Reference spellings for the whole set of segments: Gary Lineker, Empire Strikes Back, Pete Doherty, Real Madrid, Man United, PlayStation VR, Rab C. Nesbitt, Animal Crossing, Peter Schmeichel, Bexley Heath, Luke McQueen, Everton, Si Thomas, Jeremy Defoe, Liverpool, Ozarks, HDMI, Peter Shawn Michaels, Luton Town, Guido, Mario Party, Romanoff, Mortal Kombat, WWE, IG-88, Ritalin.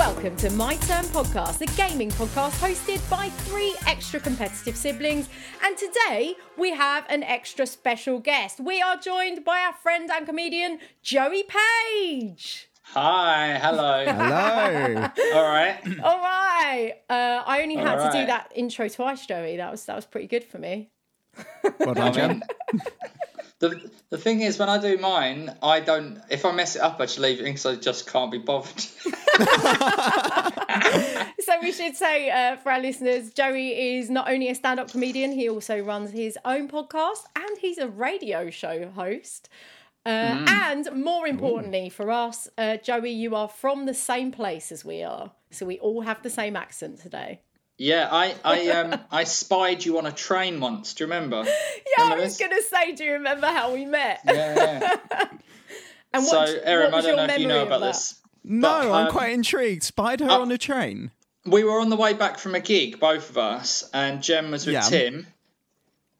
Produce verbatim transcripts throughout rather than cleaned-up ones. Welcome to My Turn Podcast, the gaming podcast hosted by three extra competitive siblings. And today we have an extra special guest. We are joined by our friend and comedian, Joey Page. Hi, hello. Hello. All right. All right. Uh, I only All had right. to do that intro twice, Joey. That was that was pretty good for me. Well done, Jen. The the thing is, when I do mine, I don't. If I mess it up, I just leave it in because I just can't be bothered. So we should say uh, for our listeners, Joey is not only a stand-up comedian, he also runs his own podcast and he's a radio show host. Uh, mm. And more importantly Ooh. for us, uh, Joey, you are from the same place as we are, so we all have the same accent today. Yeah, I I um I spied you on a train once. Do you remember? Yeah, remember I was this? gonna say, do you remember how we met? Yeah. yeah. And so, what, Erin, what I don't know if you know about this. No, but, um, I'm quite intrigued. Spied her uh, on a train. We were on the way back from a gig, both of us, and Jem was with yeah. Tim,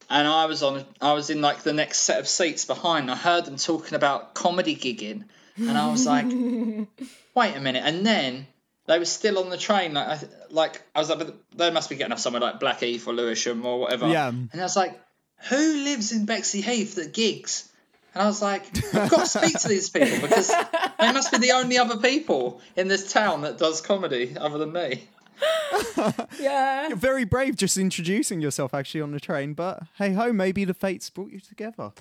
and I was on. I was in like the next set of seats behind. I heard them talking about comedy gigging, and I was like, wait a minute, and then. They were still on the train. Like, I, like, I was like, but they must be getting off somewhere like Blackheath or Lewisham or whatever. Yeah. And I was like, who lives in Bexley Heath that gigs? And I was like, I've got to speak to these people because they must be the only other people in this town that does comedy other than me. Yeah. You're very brave just introducing yourself actually on the train, but hey ho, maybe the fates brought you together.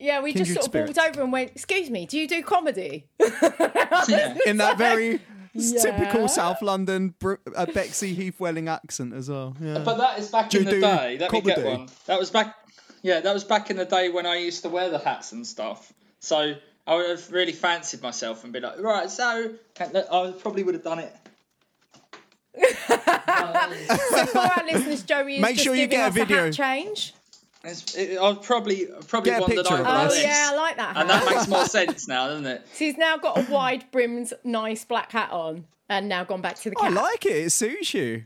Yeah, we Kindred just sort spirits. of walked over and went, excuse me, do you do comedy? Yeah. In that very... Yeah. Typical South London uh, Bexley Heath Welling accent as well. Yeah. But that is back in the day. Let me get one. That was back. Yeah, that was back in the day when I used to wear the hats and stuff. So I would have really fancied myself and be like, right. So I probably would have done it. um, so for our listeners, Joey is Make just sure you get a video. Hat change. It, I'll probably probably wandered over. Oh this. yeah, I like that hat. And that makes more sense now, doesn't it? So he's now got a wide brimmed, nice black hat on, and now gone back to the cat. I like it. It suits you.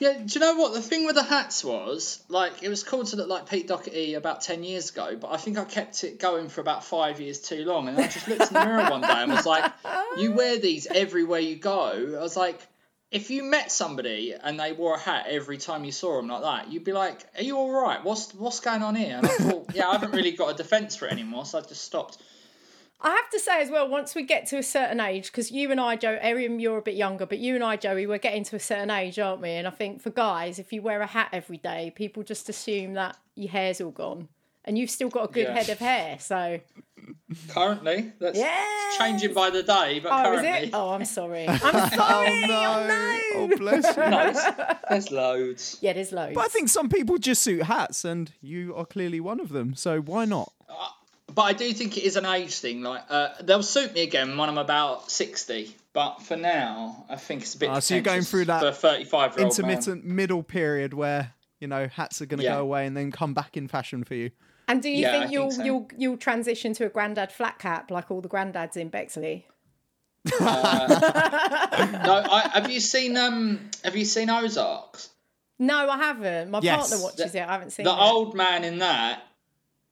Yeah. Do you know what the thing with the hats was? Like, it was cool to look like Pete Doherty about ten years ago, but I think I kept it going for about five years too long. And I just looked in the mirror one day and was like, "You wear these everywhere you go." I was like. If you met somebody and they wore a hat every time you saw them like that, you'd be like, are you all right? What's what's going on here? And I thought, yeah, I haven't really got a defence for it anymore, so I just stopped. I have to say as well, once we get to a certain age, because you and I, Joe, Erin, you're a bit younger, but you and I, Joey, we're getting to a certain age, aren't we? And I think for guys, if you wear a hat every day, people just assume that your hair's all gone. And you've still got a good yeah. head of hair, so... Currently, that's yes. changing by the day, but oh, currently... Is it? Oh, I'm sorry. I'm sorry! oh, no. oh, no! Oh, bless you. No, there's, there's loads. Yeah, there's loads. But I think some people just suit hats, and you are clearly one of them, so why not? Uh, but I do think it is an age thing. Like uh, they'll suit me again when I'm about sixty, but for now, I think it's a bit... Uh, so you're going through that thirty-five-year-old intermittent man. Middle period where, you know, hats are going to yeah. go away and then come back in fashion for you. And do you yeah, think you'll think so. you'll you'll transition to a granddad flat cap like all the granddads in Bexley? Uh, no, I, have you seen um have you seen Ozarks? No, I haven't. My yes. partner watches the, it. I haven't seen the it. The old man in that,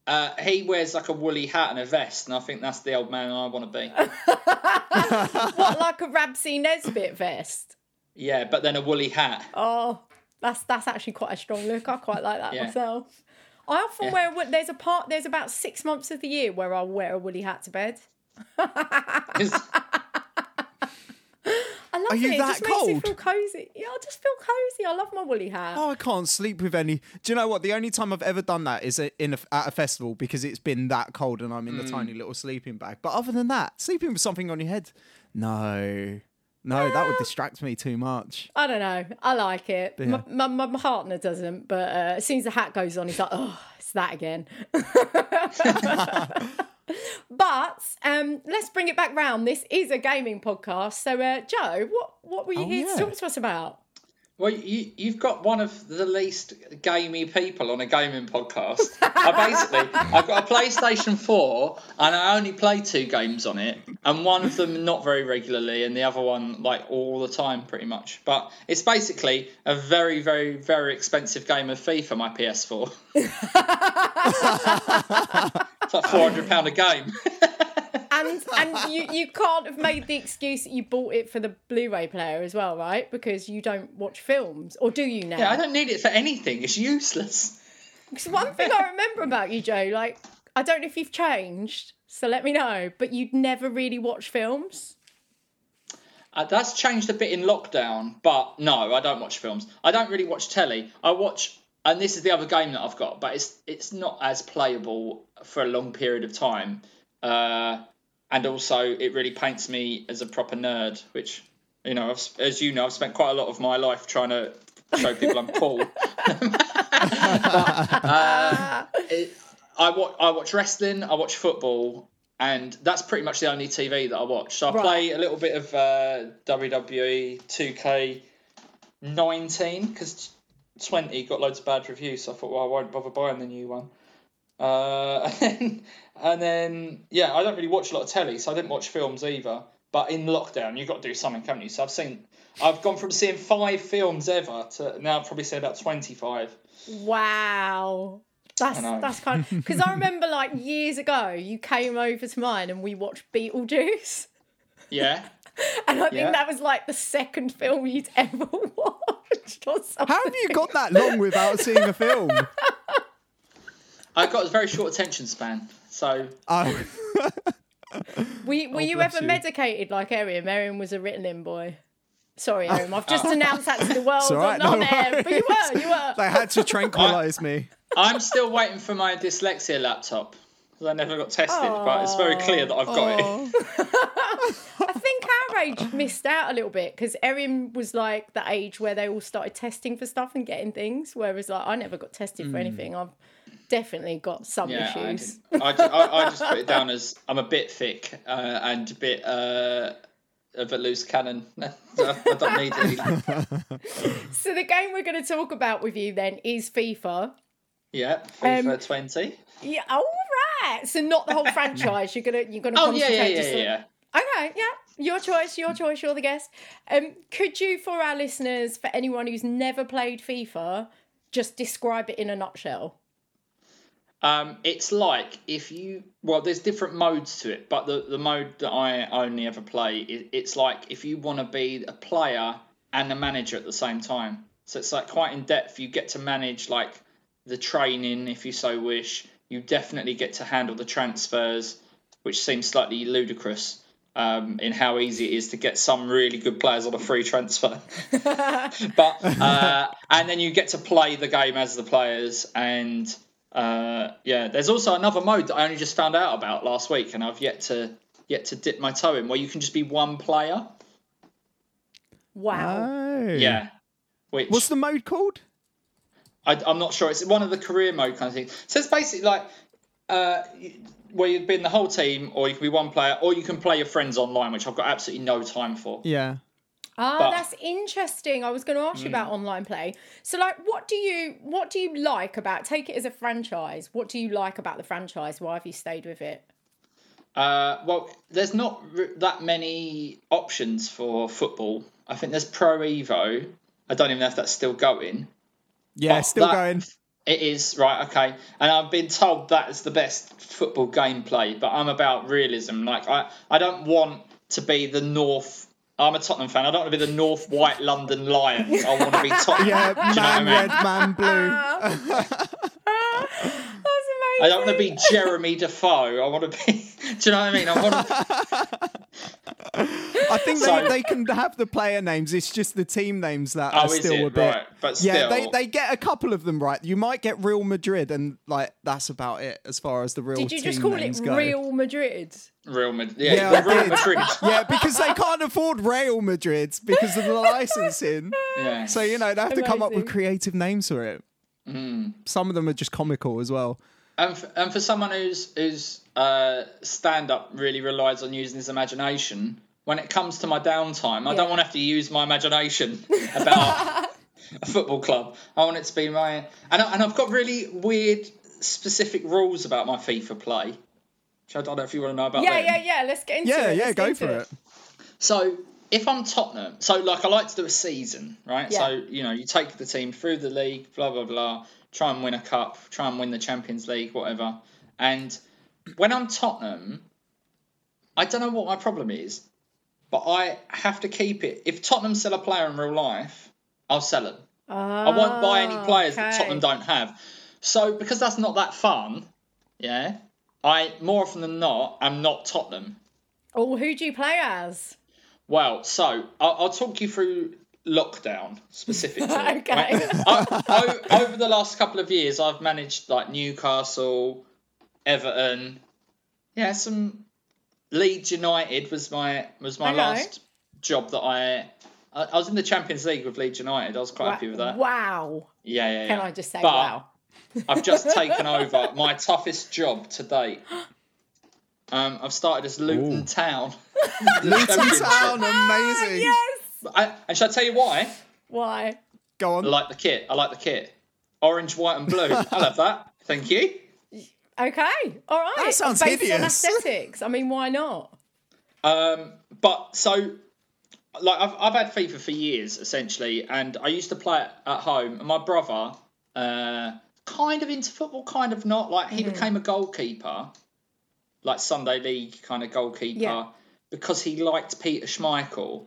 uh, he wears like a woolly hat and a vest, and I think that's the old man I want to be. What, like a Rab C. Nesbitt vest? Yeah, but then a woolly hat. Oh, that's that's actually quite a strong look. I quite like that yeah. myself. I often yeah. wear, there's a part, there's about six months of the year where I'll wear a woolly hat to bed. I love Are you it. That it just cold? Makes me feel cosy. Yeah, I just feel cosy. I love my woolly hat. Oh, I can't sleep with any. Do you know what? The only time I've ever done that is in a, at a festival because it's been that cold and I'm in mm. the tiny little sleeping bag. But other than that, sleeping with something on your head, no. No, that would distract me too much. I don't know. I like it. Yeah. My, my, my partner doesn't, but uh, as soon as the hat goes on, he's like, oh, it's that again. But um, let's bring it back round. This is a gaming podcast. So, uh, Joe, what, what were you oh, here yeah. to talk to us about? Well, you, you've got one of the least gamey people on a gaming podcast. I basically, I've got a PlayStation four and I only play two games on it. And one of them not very regularly and the other one like all the time pretty much. But it's basically a very, very, very expensive game of FIFA, my P S four. It's like four hundred pounds a game. and and you, you can't have made the excuse that you bought it for the Blu-ray player as well, right? Because you don't watch films, or do you now? Yeah, I don't need it for anything. It's useless. Because one thing I remember about you, Joe, like, I don't know if you've changed, so let me know, but you'd never really watch films. Uh, that's changed a bit in lockdown, but no, I don't watch films. I don't really watch telly. I watch, and this is the other game that I've got, but it's it's not as playable for a long period of time. Uh, and also, it really paints me as a proper nerd, which, you know, I've, as you know, I've spent quite a lot of my life trying to show people I'm cool. uh, it, I, watch, I watch wrestling, I watch football. And that's pretty much the only T V that I watch. So I right. play a little bit of uh, W W E two K nineteen, because twenty got loads of bad reviews, so I thought, well, I won't bother buying the new one. Uh, and, then, and then, yeah, I don't really watch a lot of telly, so I didn't watch films either. But in lockdown, you've got to do something, haven't you? So I've seen, I've gone from seeing five films ever to now I've probably seen about twenty-five. Wow. That's that's kind of, because I remember like years ago you came over to mine and we watched Beetlejuice. Yeah. And I think yeah. that was like the second film you'd ever watched or something. How have you got that long without seeing a film? I've got a very short attention span, so. Oh. were were oh, you ever you. medicated like Erin? Erin was a Ritalin boy. Sorry, Erin, I've just oh. announced that to the world right, on no air, but you were, you were. They had to tranquilise me. I'm still waiting for my dyslexia laptop because I never got tested, oh, but it's very clear that I've got oh. it. I think our age missed out a little bit because Erin was like the age where they all started testing for stuff and getting things, whereas like I never got tested mm. for anything. I've definitely got some yeah, issues. I, did, I, did, I, I just put it down as I'm a bit thick uh, and a bit uh, of a loose cannon. I don't need anything. So the game we're going to talk about with you then is FIFA. Yeah, FIFA um, twenty. Yeah, all right. So not the whole franchise. You're gonna you're gonna. Oh yeah, yeah, yeah, yeah. On... Okay, yeah. Your choice. Your choice. You're the guest. Um, could you, for our listeners, for anyone who's never played FIFA, just describe it in a nutshell? Um, it's like if you well, there's different modes to it, but the the mode that I only ever play, it, it's like if you want to be a player and a manager at the same time. So it's like quite in depth. You get to manage like. The training, if you so wish. You definitely get to handle the transfers, which seems slightly ludicrous um, in how easy it is to get some really good players on a free transfer. but uh, and then you get to play the game as the players. And uh, yeah, there's also another mode that I only just found out about last week, and I've yet to yet to dip my toe in, where you can just be one player. Wow. Oh. Yeah. Which... What's the mode called? I, I'm not sure. It's one of the career mode kind of things. So it's basically like uh, where you'd be in the whole team, or you can be one player, or you can play your friends online, which I've got absolutely no time for. Yeah. Ah, but, that's interesting. I was going to ask mm. you about online play. So, like, what do you what do you like about? Take it as a franchise. What do you like about the franchise? Why have you stayed with it? Uh, well, there's not r- that many options for football. I think there's Pro Evo. I don't even know if that's still going. Yeah, but still that, going. It is, right, okay. And I've been told that is the best football gameplay, but I'm about realism. Like, I, I don't want to be the North... I'm a Tottenham fan. I don't want to be the North White London Lions. I want to be Tottenham. Yeah, man red, man blue. That's amazing. I don't want to be Jeremy Defoe. I want to be... Do you know what I mean? I want to... I think so, they, they can have the player names. It's just the team names that oh, are still is it? a bit. Right. But still... Yeah, they, they get a couple of them right. You might get Real Madrid, and like that's about it as far as the real. Did you team just call it go. Real Madrid? Real Madrid. Yeah, yeah, Real Real Madrid. Yeah, because they can't afford Real Madrid because of the licensing. Yeah. So you know they have Amazing. to come up with creative names for it. Mm. Some of them are just comical as well. And for, and for someone who's who's uh, stand-up really relies on using his imagination, when it comes to my downtime, yeah. I don't want to have to use my imagination about a football club. I want it to be my... And, I, and I've got really weird, specific rules about my FIFA play, which I don't know if you want to know about. Yeah, them. yeah, yeah. Let's get into yeah, it. Yeah, yeah, go for it. it. So if I'm Tottenham... So, like, I like to do a season, right? Yeah. So, you know, you take the team through the league, blah, blah, blah. Try and win a cup, try and win the Champions League, whatever. And when I'm Tottenham, I don't know what my problem is, but I have to keep it. If Tottenham sell a player in real life, I'll sell them. Oh, I won't buy any players okay. that Tottenham don't have. So because that's not that fun, yeah, I more often than not, I'm not Tottenham. Oh, who do you play as? Well, so I'll, I'll talk you through lockdown specifically. Okay. I, I, over the last couple of years, I've managed like Newcastle, Everton, yeah, some Leeds United was my was my Hello. last job that I, I I was in the Champions League with Leeds United. I was quite wow. happy with that. Wow. Yeah, yeah. yeah. Can I just say but wow? I've just taken over my toughest job to date. Um, I've started as Luton Ooh. Town. Luton Town, amazing. Yes. I, and should I tell you why? Why? Go on. I like the kit. I like the kit. Orange, white, and blue. I love that. Thank you. Okay. All right. That sounds Based hideous. On aesthetics. I mean, why not? Um, but so, like, I've I've had FIFA for years essentially, and I used to play it at home. And my brother, uh, kind of into football, kind of not. Like, he mm-hmm. became a goalkeeper, like Sunday League kind of goalkeeper, yeah. because he liked Peter Schmeichel.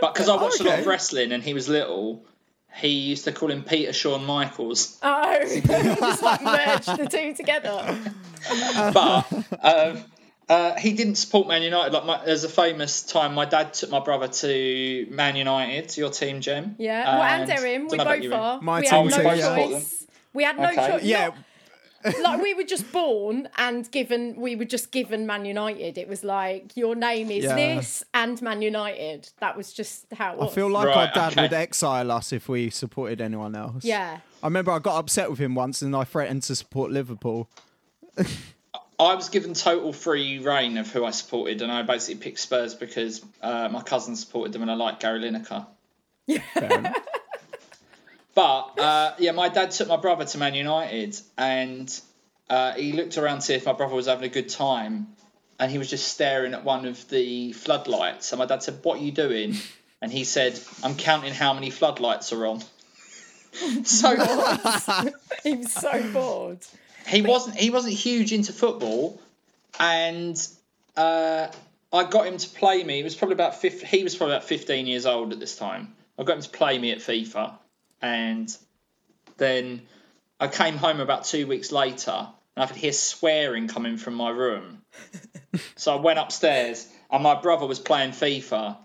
But because I watched oh, okay. a lot of wrestling and he was little, he used to call him Peter Shawn Michaels. Oh, he just like merged the two together. But um, uh, he didn't support Man United. Like my, there's a famous time my dad took my brother to Man United, your team, Jem. Yeah, and, well, and Erin, we both are. My we team, had no yeah. choice. We had no okay. choice. Yeah. Like, we were just born and given, we were just given Man United. It was like, your name is yeah. this and Man United. That was just how it was. I feel like right, our dad okay. would exile us if we supported anyone else. Yeah. I remember I got upset with him once and I threatened to support Liverpool. I was given total free reign of who I supported, and I basically picked Spurs because uh, my cousin supported them and I liked Gary Lineker. Yeah. Fair enough. But, uh, yeah, my dad took my brother to Man United and uh, he looked around to see if my brother was having a good time, and he was just staring at one of the floodlights. And my dad said, "What are you doing?" And he said, "I'm counting how many floodlights are on." So he was so bored. He wasn't, he wasn't huge into football, and uh, I got him to play me. It was probably about fifty, he was probably about fifteen years old at this time. I got him to play me at FIFA. And then I came home about two weeks later and I could hear swearing coming from my room. So I went upstairs and my brother was playing FIFA.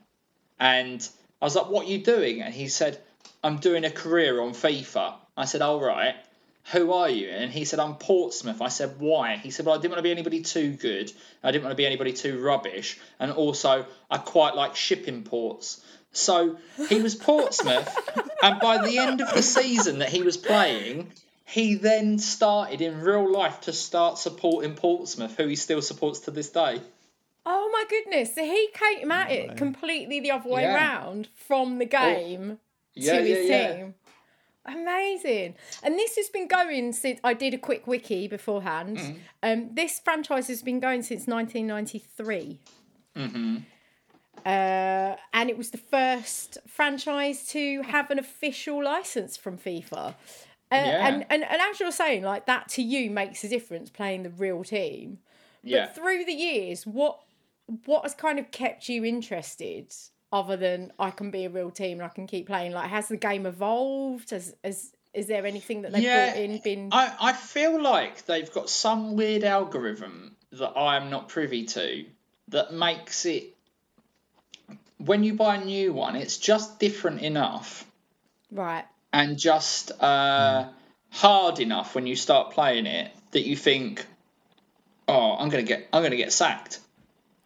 And I was like, "What are you doing?" And he said, "I'm doing a career on FIFA." I said, "All right, who are you?" And he said, "I'm Portsmouth." I said, "Why?" He said, "Well, I didn't want to be anybody too good. I didn't want to be anybody too rubbish. And also, I quite like shipping ports." So he was Portsmouth, and by the end of the season that he was playing, he then started in real life to start supporting Portsmouth, who he still supports to this day. Oh my goodness. So he came at it completely the other way yeah. around from the game oh. yeah, to his yeah, team. Yeah. Amazing. And this has been going since, I did a quick wiki beforehand. Mm-hmm. Um, this franchise has been going since nineteen ninety-three. Mm-hmm. Uh, and it was the first franchise to have an official license from FIFA. Uh, yeah. and, and, and as you're saying, like, that to you makes a difference playing the real team. But yeah. through the years, what what has kind of kept you interested other than I can be a real team and I can keep playing? Like, has the game evolved? Has, has, is there anything that they've yeah, brought in? Been... I, I feel like they've got some weird algorithm that I am not privy to that makes it, when you buy a new one, it's just different enough. Right. And just uh, hard enough when you start playing it that you think, oh, I'm going to get I'm going to get sacked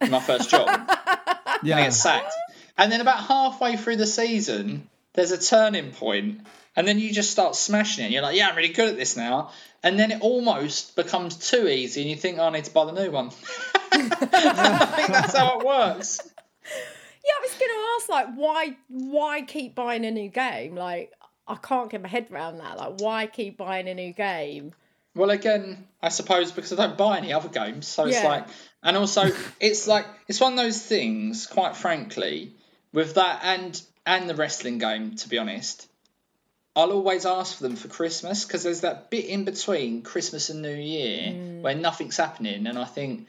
in my first job. yeah. I'm going to get sacked. And then about halfway through the season, there's a turning point, and then you just start smashing it. You're like, yeah, I'm really good at this now. And then it almost becomes too easy, and you think, oh, I need to buy the new one. I think that's how it works. Yeah, I was going to ask, like, why why keep buying a new game? Like, I can't get my head around that. Like, why keep buying a new game? Well, again, I suppose because I don't buy any other games. So yeah. it's like... And also, it's like... It's one of those things, quite frankly, with that and and the wrestling game, to be honest. I'll always ask for them for Christmas because there's that bit in between Christmas and New Year mm. where nothing's happening. And I think,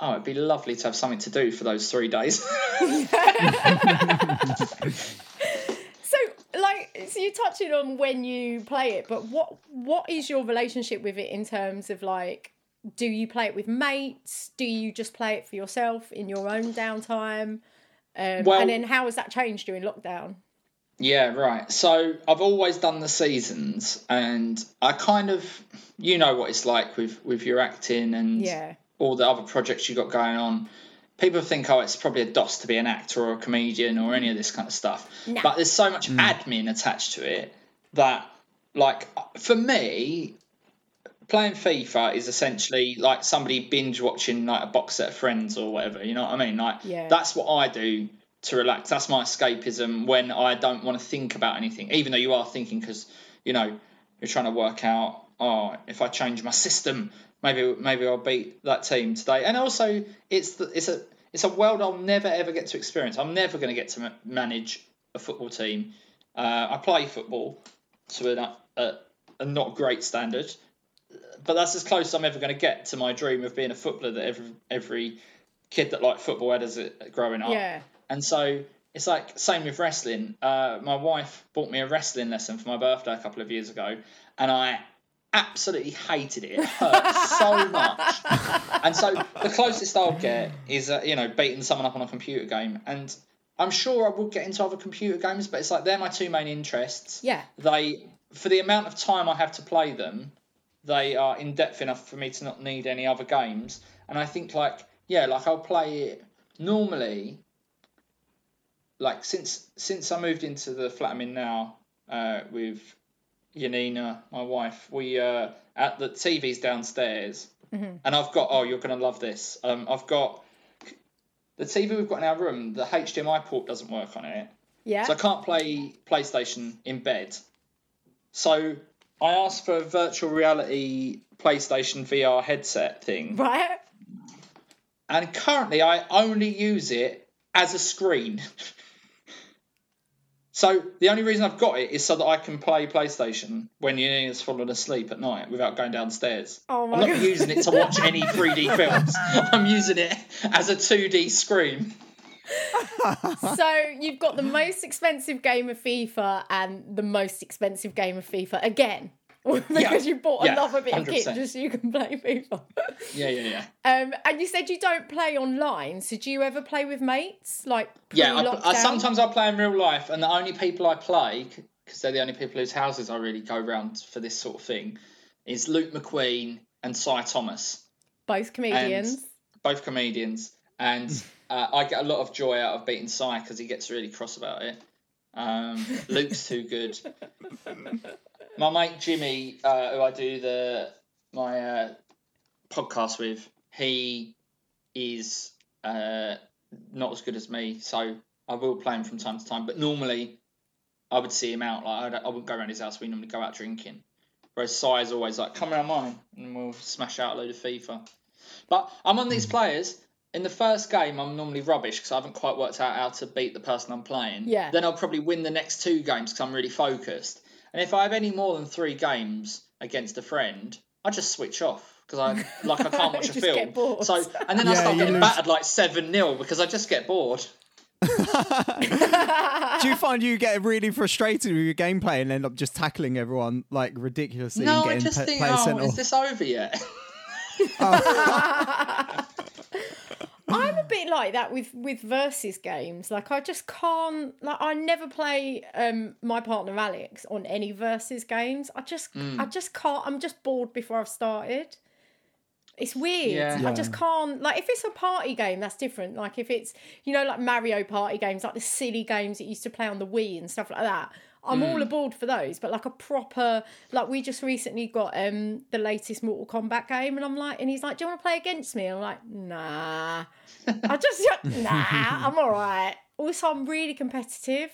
Oh, it'd be lovely to have something to do for those three days. So, like, so you touched on when you play it, but what what is your relationship with it in terms of, like, do you play it with mates? Do you just play it for yourself in your own downtime? Um, well, and then how has that changed during lockdown? Yeah, right. So I've always done the seasons, and I kind of, you know what it's like with, with your acting and yeah. all the other projects you got going on. People think, oh, it's probably a dos to be an actor or a comedian or any of this kind of stuff. Nah. But there's so much mm. admin attached to it that, like, for me, playing FIFA is essentially like somebody binge watching like a box set of Friends or whatever. You know what I mean? Like, yeah. that's what I do to relax. That's my escapism when I don't want to think about anything, even though you are thinking because, you know, you're trying to work out, oh, if I change my system, maybe maybe I'll beat that team today. And also, it's the, it's a it's a world I'll never, ever get to experience. I'm never going to get to ma- manage a football team. Uh, I play football to a, a, a not great standard, but that's as close as I'm ever going to get to my dream of being a footballer that every, every kid that liked football had as it growing up. Yeah. And so it's like, same with wrestling. Uh, my wife bought me a wrestling lesson for my birthday a couple of years ago, and I absolutely hated it. It hurt so much. And so the closest I'll get is, uh, you know, beating someone up on a computer game. And I'm sure I will get into other computer games, but it's like, they're my two main interests. Yeah. They, for the amount of time I have to play them, they are in-depth enough for me to not need any other games. And I think, like, yeah, like, I'll play it normally. Like, since since I moved into the flat I'm in now uh, with Yanina, my wife, we uh, at the T V's downstairs, mm-hmm. and I've got, oh, you're going to love this. Um, I've got the T V we've got in our room, the H D M I port doesn't work on it. Yeah. So I can't play PlayStation in bed. So I asked for a virtual reality PlayStation V R headset thing. Right. And currently I only use it as a screen. So the only reason I've got it is so that I can play PlayStation when Yanina's falling asleep at night without going downstairs. Oh my I'm not God. using it to watch any three D films. I'm using it as a two D screen. So you've got the most expensive game of FIFA and the most expensive game of FIFA again. Because yeah, you bought yeah, another bit one hundred percent. Of kit just so you can play FIFA. Yeah, yeah, yeah. Um, and you said you don't play online, so do you ever play with mates? Like, yeah, I, I, sometimes I play in real life, and the only people I play, because they're the only people whose houses I really go round for this sort of thing, is Luke McQueen and Si Thomas. Both comedians. And both comedians. And uh, I get a lot of joy out of beating Si because he gets really cross about it. Um, Luke's too good. My mate Jimmy, uh, who I do the my uh, podcast with, he is uh, not as good as me, so I will play him from time to time. But normally, I would see him out. Like I, I wouldn't go around his house. We normally go out drinking. Whereas Si is always like, "Come around mine, and we'll smash out a load of FIFA." But I'm on these players. In the first game, I'm normally rubbish because I haven't quite worked out how to beat the person I'm playing. Yeah. Then I'll probably win the next two games because I'm really focused. And if I have any more than three games against a friend, I just switch off because I like I can't watch a film. So and then yeah, I start getting lose. battered like seven nil because I just get bored. Do you find you get really frustrated with your gameplay and end up just tackling everyone like ridiculously? No, and I just pe- think, oh, is this over yet? Oh. I'm a bit like that with, with versus games. Like, I just can't... Like, I never play um, my partner, Alex, on any versus games. I just mm. I just can't... I'm just bored before I've started. It's weird. Yeah. Yeah. I just can't... Like, if it's a party game, that's different. Like, if it's, you know, like Mario Party games, like the silly games that you used to play on the Wii and stuff like that, I'm mm. all aboard for those. But, like, a proper... Like, we just recently got um, the latest Mortal Kombat game, and I'm like... And he's like, do you want to play against me? And I'm like, nah... I just, nah, I'm all right. Also, I'm really competitive.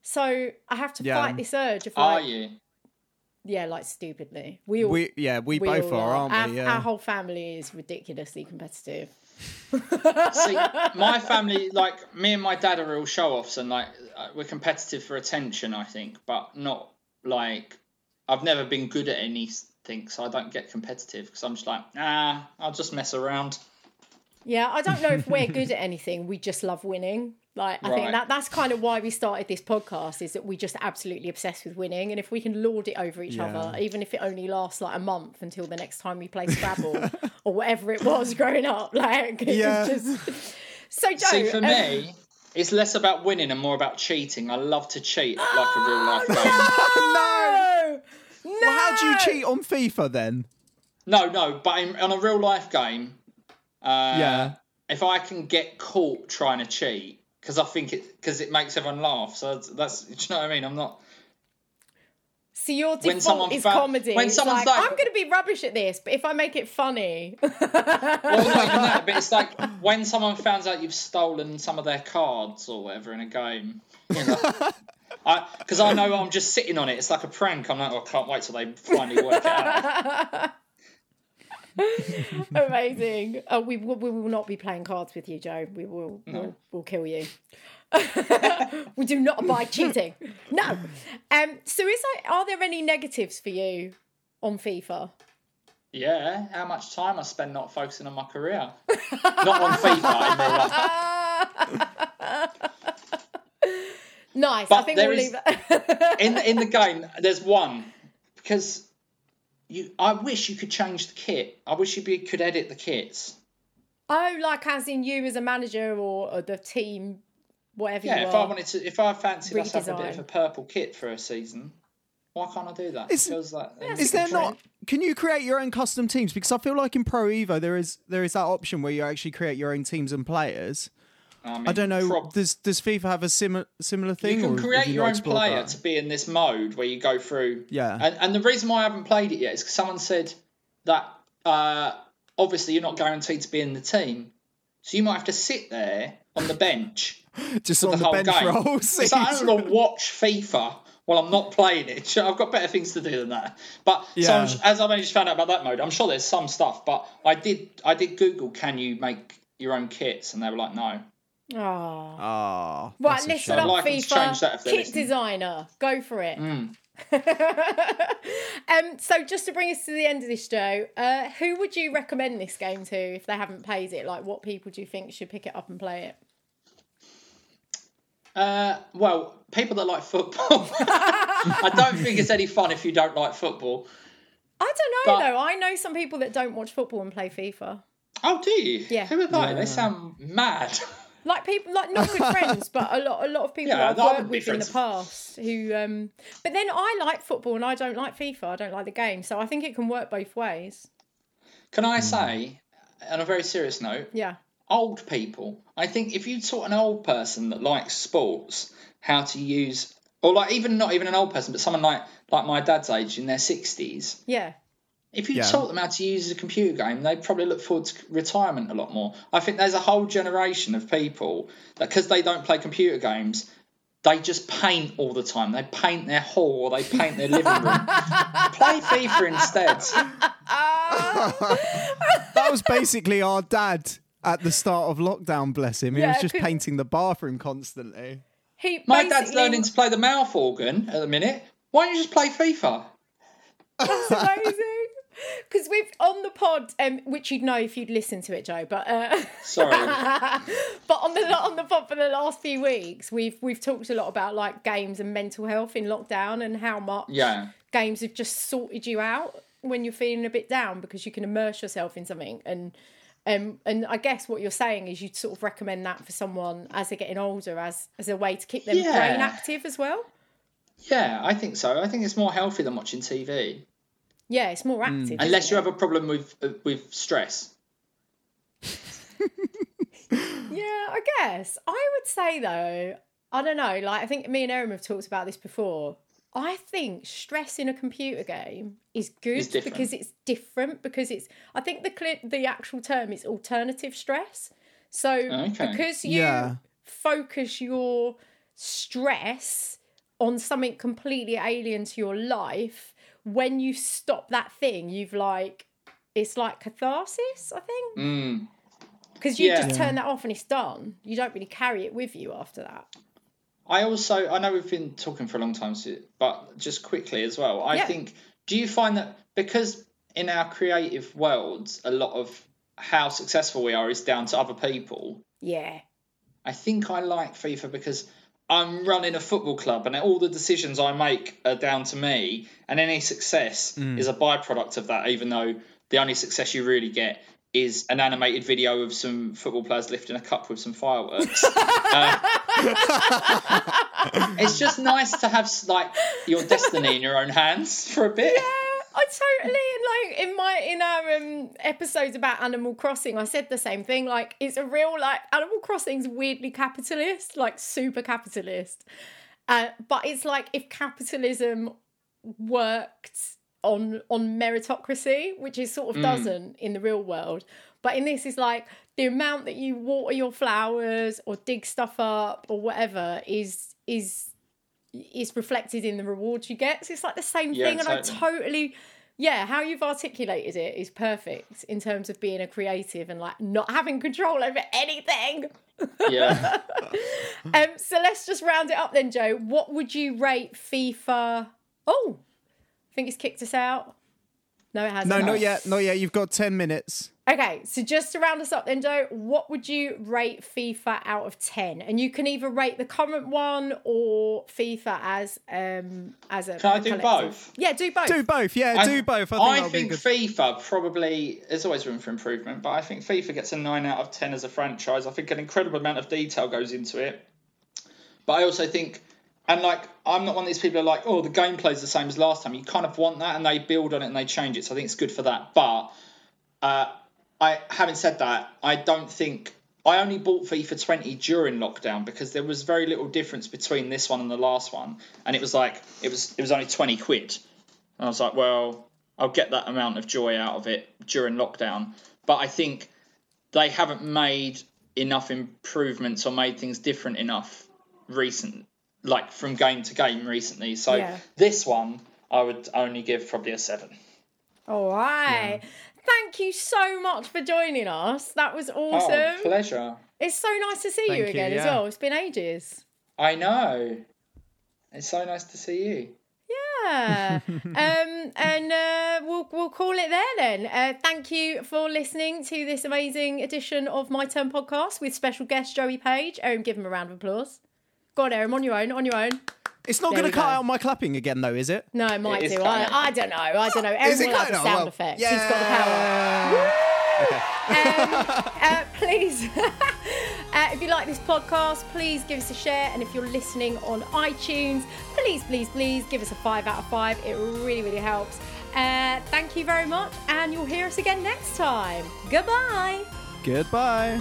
So I have to yeah. fight this urge of like... Are you? Yeah, like stupidly. We all... We, yeah, we, we both all, are, aren't our, we? Yeah. Our whole family is ridiculously competitive. See, my family, like, me and my dad are real show-offs and, like, we're competitive for attention, I think, but not, like... I've never been good at anything, so I don't get competitive because I'm just like, nah, I'll just mess around. Yeah, I don't know if we're good at anything. We just love winning. Like, I right. think that that's kind of why we started this podcast, is that we just absolutely obsessed with winning. And if we can lord it over each yeah. other, even if it only lasts like a month until the next time we play Scrabble or whatever it was growing up, like, yeah. it's just... So, Joe, see, for um... me, it's less about winning and more about cheating. I love to cheat like a real life game. No! No! Well, how do you cheat on FIFA then? No, no, but in, on a real life game, uh, yeah. if I can get caught trying to cheat, because I think it, because it makes everyone laugh. So that's, do you know what I mean? I'm not. So your default is fa- comedy. When someone's like, like, I'm going to be rubbish at this, but if I make it funny. Well, no, no, but it's like when someone finds out you've stolen some of their cards or whatever in a game. You know, because I, I know I'm just sitting on it. It's like a prank. I'm like, oh, I can't wait till they finally work it out. Amazing. Oh, we, we will not be playing cards with you, Joe. We will no. we'll, we'll kill you. We do not abide cheating. No. Um. So, is there, are there any negatives for you on FIFA? Yeah. How much time I spend not focusing on my career, not on FIFA. In real life. Nice. But I think we'll leave it. in the, in the game. There's one because. You, I wish you could change the kit. I wish you be, could edit the kits. Oh, like as in you as a manager or, or the team, whatever yeah, you are. Yeah, if I wanted to, if I fancied us having a bit of a purple kit for a season, why can't I do that? Is, it feels like, yeah, is there not... Can you create your own custom teams? Because I feel like in Pro Evo, there is there is that option where you actually create your own teams and players. I, mean, I don't know, prob- does does FIFA have a similar similar thing? You can create you your own player that? To be in this mode where you go through. Yeah. And, and the reason why I haven't played it yet is because someone said that uh, obviously you're not guaranteed to be in the team, so you might have to sit there on the bench just on the, the whole bench game. For a whole season. So I don't want to watch FIFA while I'm not playing it. I've got better things to do than that. But yeah. so as I've only just found out about that mode, I'm sure there's some stuff. But I did I did Google, can you make your own kits? And they were like, no. Oh. Oh, right, listen up, like FIFA. Kit designer, go for it. Mm. um, so just to bring us to the end of this, Joe, uh, who would you recommend this game to if they haven't played it? Like, what people do you think should pick it up and play it? Uh, well, people that like football. I don't think it's any fun if you don't like football. I don't know, but... though. I know some people that don't watch football and play FIFA. Oh, do you? Yeah. Who are they? Yeah. They sound mad. Like people, like not good friends, but a lot, a lot of people yeah, I've worked with in the past who. Um, but then I like football and I don't like FIFA. I don't like the game, so I think it can work both ways. Can I say, on a very serious note? Yeah. Old people. I think if you taught an old person that likes sports how to use, or like even not even an old person, but someone like like my dad's age in their sixties. Yeah. If you yeah. taught them how to use a computer game, they'd probably look forward to retirement a lot more. I think there's a whole generation of people that, because they don't play computer games, they just paint all the time. They paint their hall or they paint their living room. Play FIFA instead. That was basically our dad at the start of lockdown, bless him. He yeah, was just could... painting the bathroom constantly. He basically... My dad's learning to play the mouth organ at the minute. Why don't you just play FIFA? That's amazing. Because we've on the pod, um, which you'd know if you'd listened to it, Joe. But uh, sorry, but on the on the pod for the last few weeks, we've we've talked a lot about like games and mental health in lockdown and how much yeah. games have just sorted you out when you're feeling a bit down because you can immerse yourself in something. And um, and I guess what you're saying is you'd sort of recommend that for someone as they're getting older, as as a way to keep their yeah. brain active as well. Yeah, I think so. I think it's more healthy than watching T V. Yeah, it's more active. Mm. Unless you have a problem with uh, with stress. Yeah, I guess. I would say, though, I don't know, like I think me and Erin have talked about this before. I think stress in a computer game is good it's because it's different, because it's, I think the the actual term is alternative stress. So okay. because you yeah. focus your stress on something completely alien to your life, when you stop that thing, you've like, it's like catharsis, I think. Because mm. you yeah. just turn that off and it's done. You don't really carry it with you after that. I also, I know we've been talking for a long time, but just quickly as well, I yeah. think, do you find that, because in our creative worlds, a lot of how successful we are is down to other people. Yeah. I think I like FIFA because I'm running a football club and all the decisions I make are down to me, and any success mm. is a byproduct of that, even though the only success you really get is an animated video of some football players lifting a cup with some fireworks. uh, it's just nice to have like your destiny in your own hands for a bit. Yeah. I totally, like, in my in our um, episodes about Animal Crossing, I said the same thing. Like, it's a real, like, Animal Crossing's weirdly capitalist, like, super capitalist. Uh, but it's like if capitalism worked on on meritocracy, which it sort of mm. doesn't in the real world. But in this, it's like the amount that you water your flowers or dig stuff up or whatever is is... is reflected in the rewards you get. So it's like the same yeah, thing. Totally. And I totally, yeah, how you've articulated it is perfect in terms of being a creative and like not having control over anything. Yeah. um. So let's just round it up then, Joe. What would you rate FIFA? Oh, I think it's kicked us out. No, it hasn't. No, not yet. Not yet. You've got ten minutes. Okay, so just to round us up then, Joe, what would you rate FIFA out of ten? And you can either rate the current one or FIFA as um as a. Can I do both? Yeah, do both. Do both. Yeah, and do both. I think, I think FIFA probably, there's always room for improvement, but I think FIFA gets a nine out of ten as a franchise. I think an incredible amount of detail goes into it, but I also think. And, like, I'm not one of these people who are like, oh, the gameplay's the same as last time. You kind of want that, and they build on it and they change it, so I think it's good for that. But uh, I, having said that, I don't think... I only bought FIFA twenty during lockdown because there was very little difference between this one and the last one. And it was like, it was it was only twenty quid. And I was like, well, I'll get that amount of joy out of it during lockdown. But I think they haven't made enough improvements or made things different enough recently. Like from game to game recently. So yeah. This one, I would only give probably a seven. All right. Yeah. Thank you so much for joining us. That was awesome. Oh, pleasure. It's so nice to see Thank you again you, yeah. as well. It's been ages. I know. It's so nice to see you. Yeah. um, and uh, we'll we'll call it there then. Uh, thank you for listening to this amazing edition of My Turn Podcast with special guest Joey Page. Erin, give him a round of applause. Go on, Erin, on your own, on your own. It's not going to cut out my clapping again, though, is it? No, it might do. I, I don't know. I don't know. Erin will have a sound well, effect. Yeah. She's got the power. Woo! Okay. um, uh, please, uh, if you like this podcast, please give us a share. And if you're listening on iTunes, please, please, please give us a five out of five. It really, really helps. Uh, thank you very much. And you'll hear us again next time. Goodbye. Goodbye.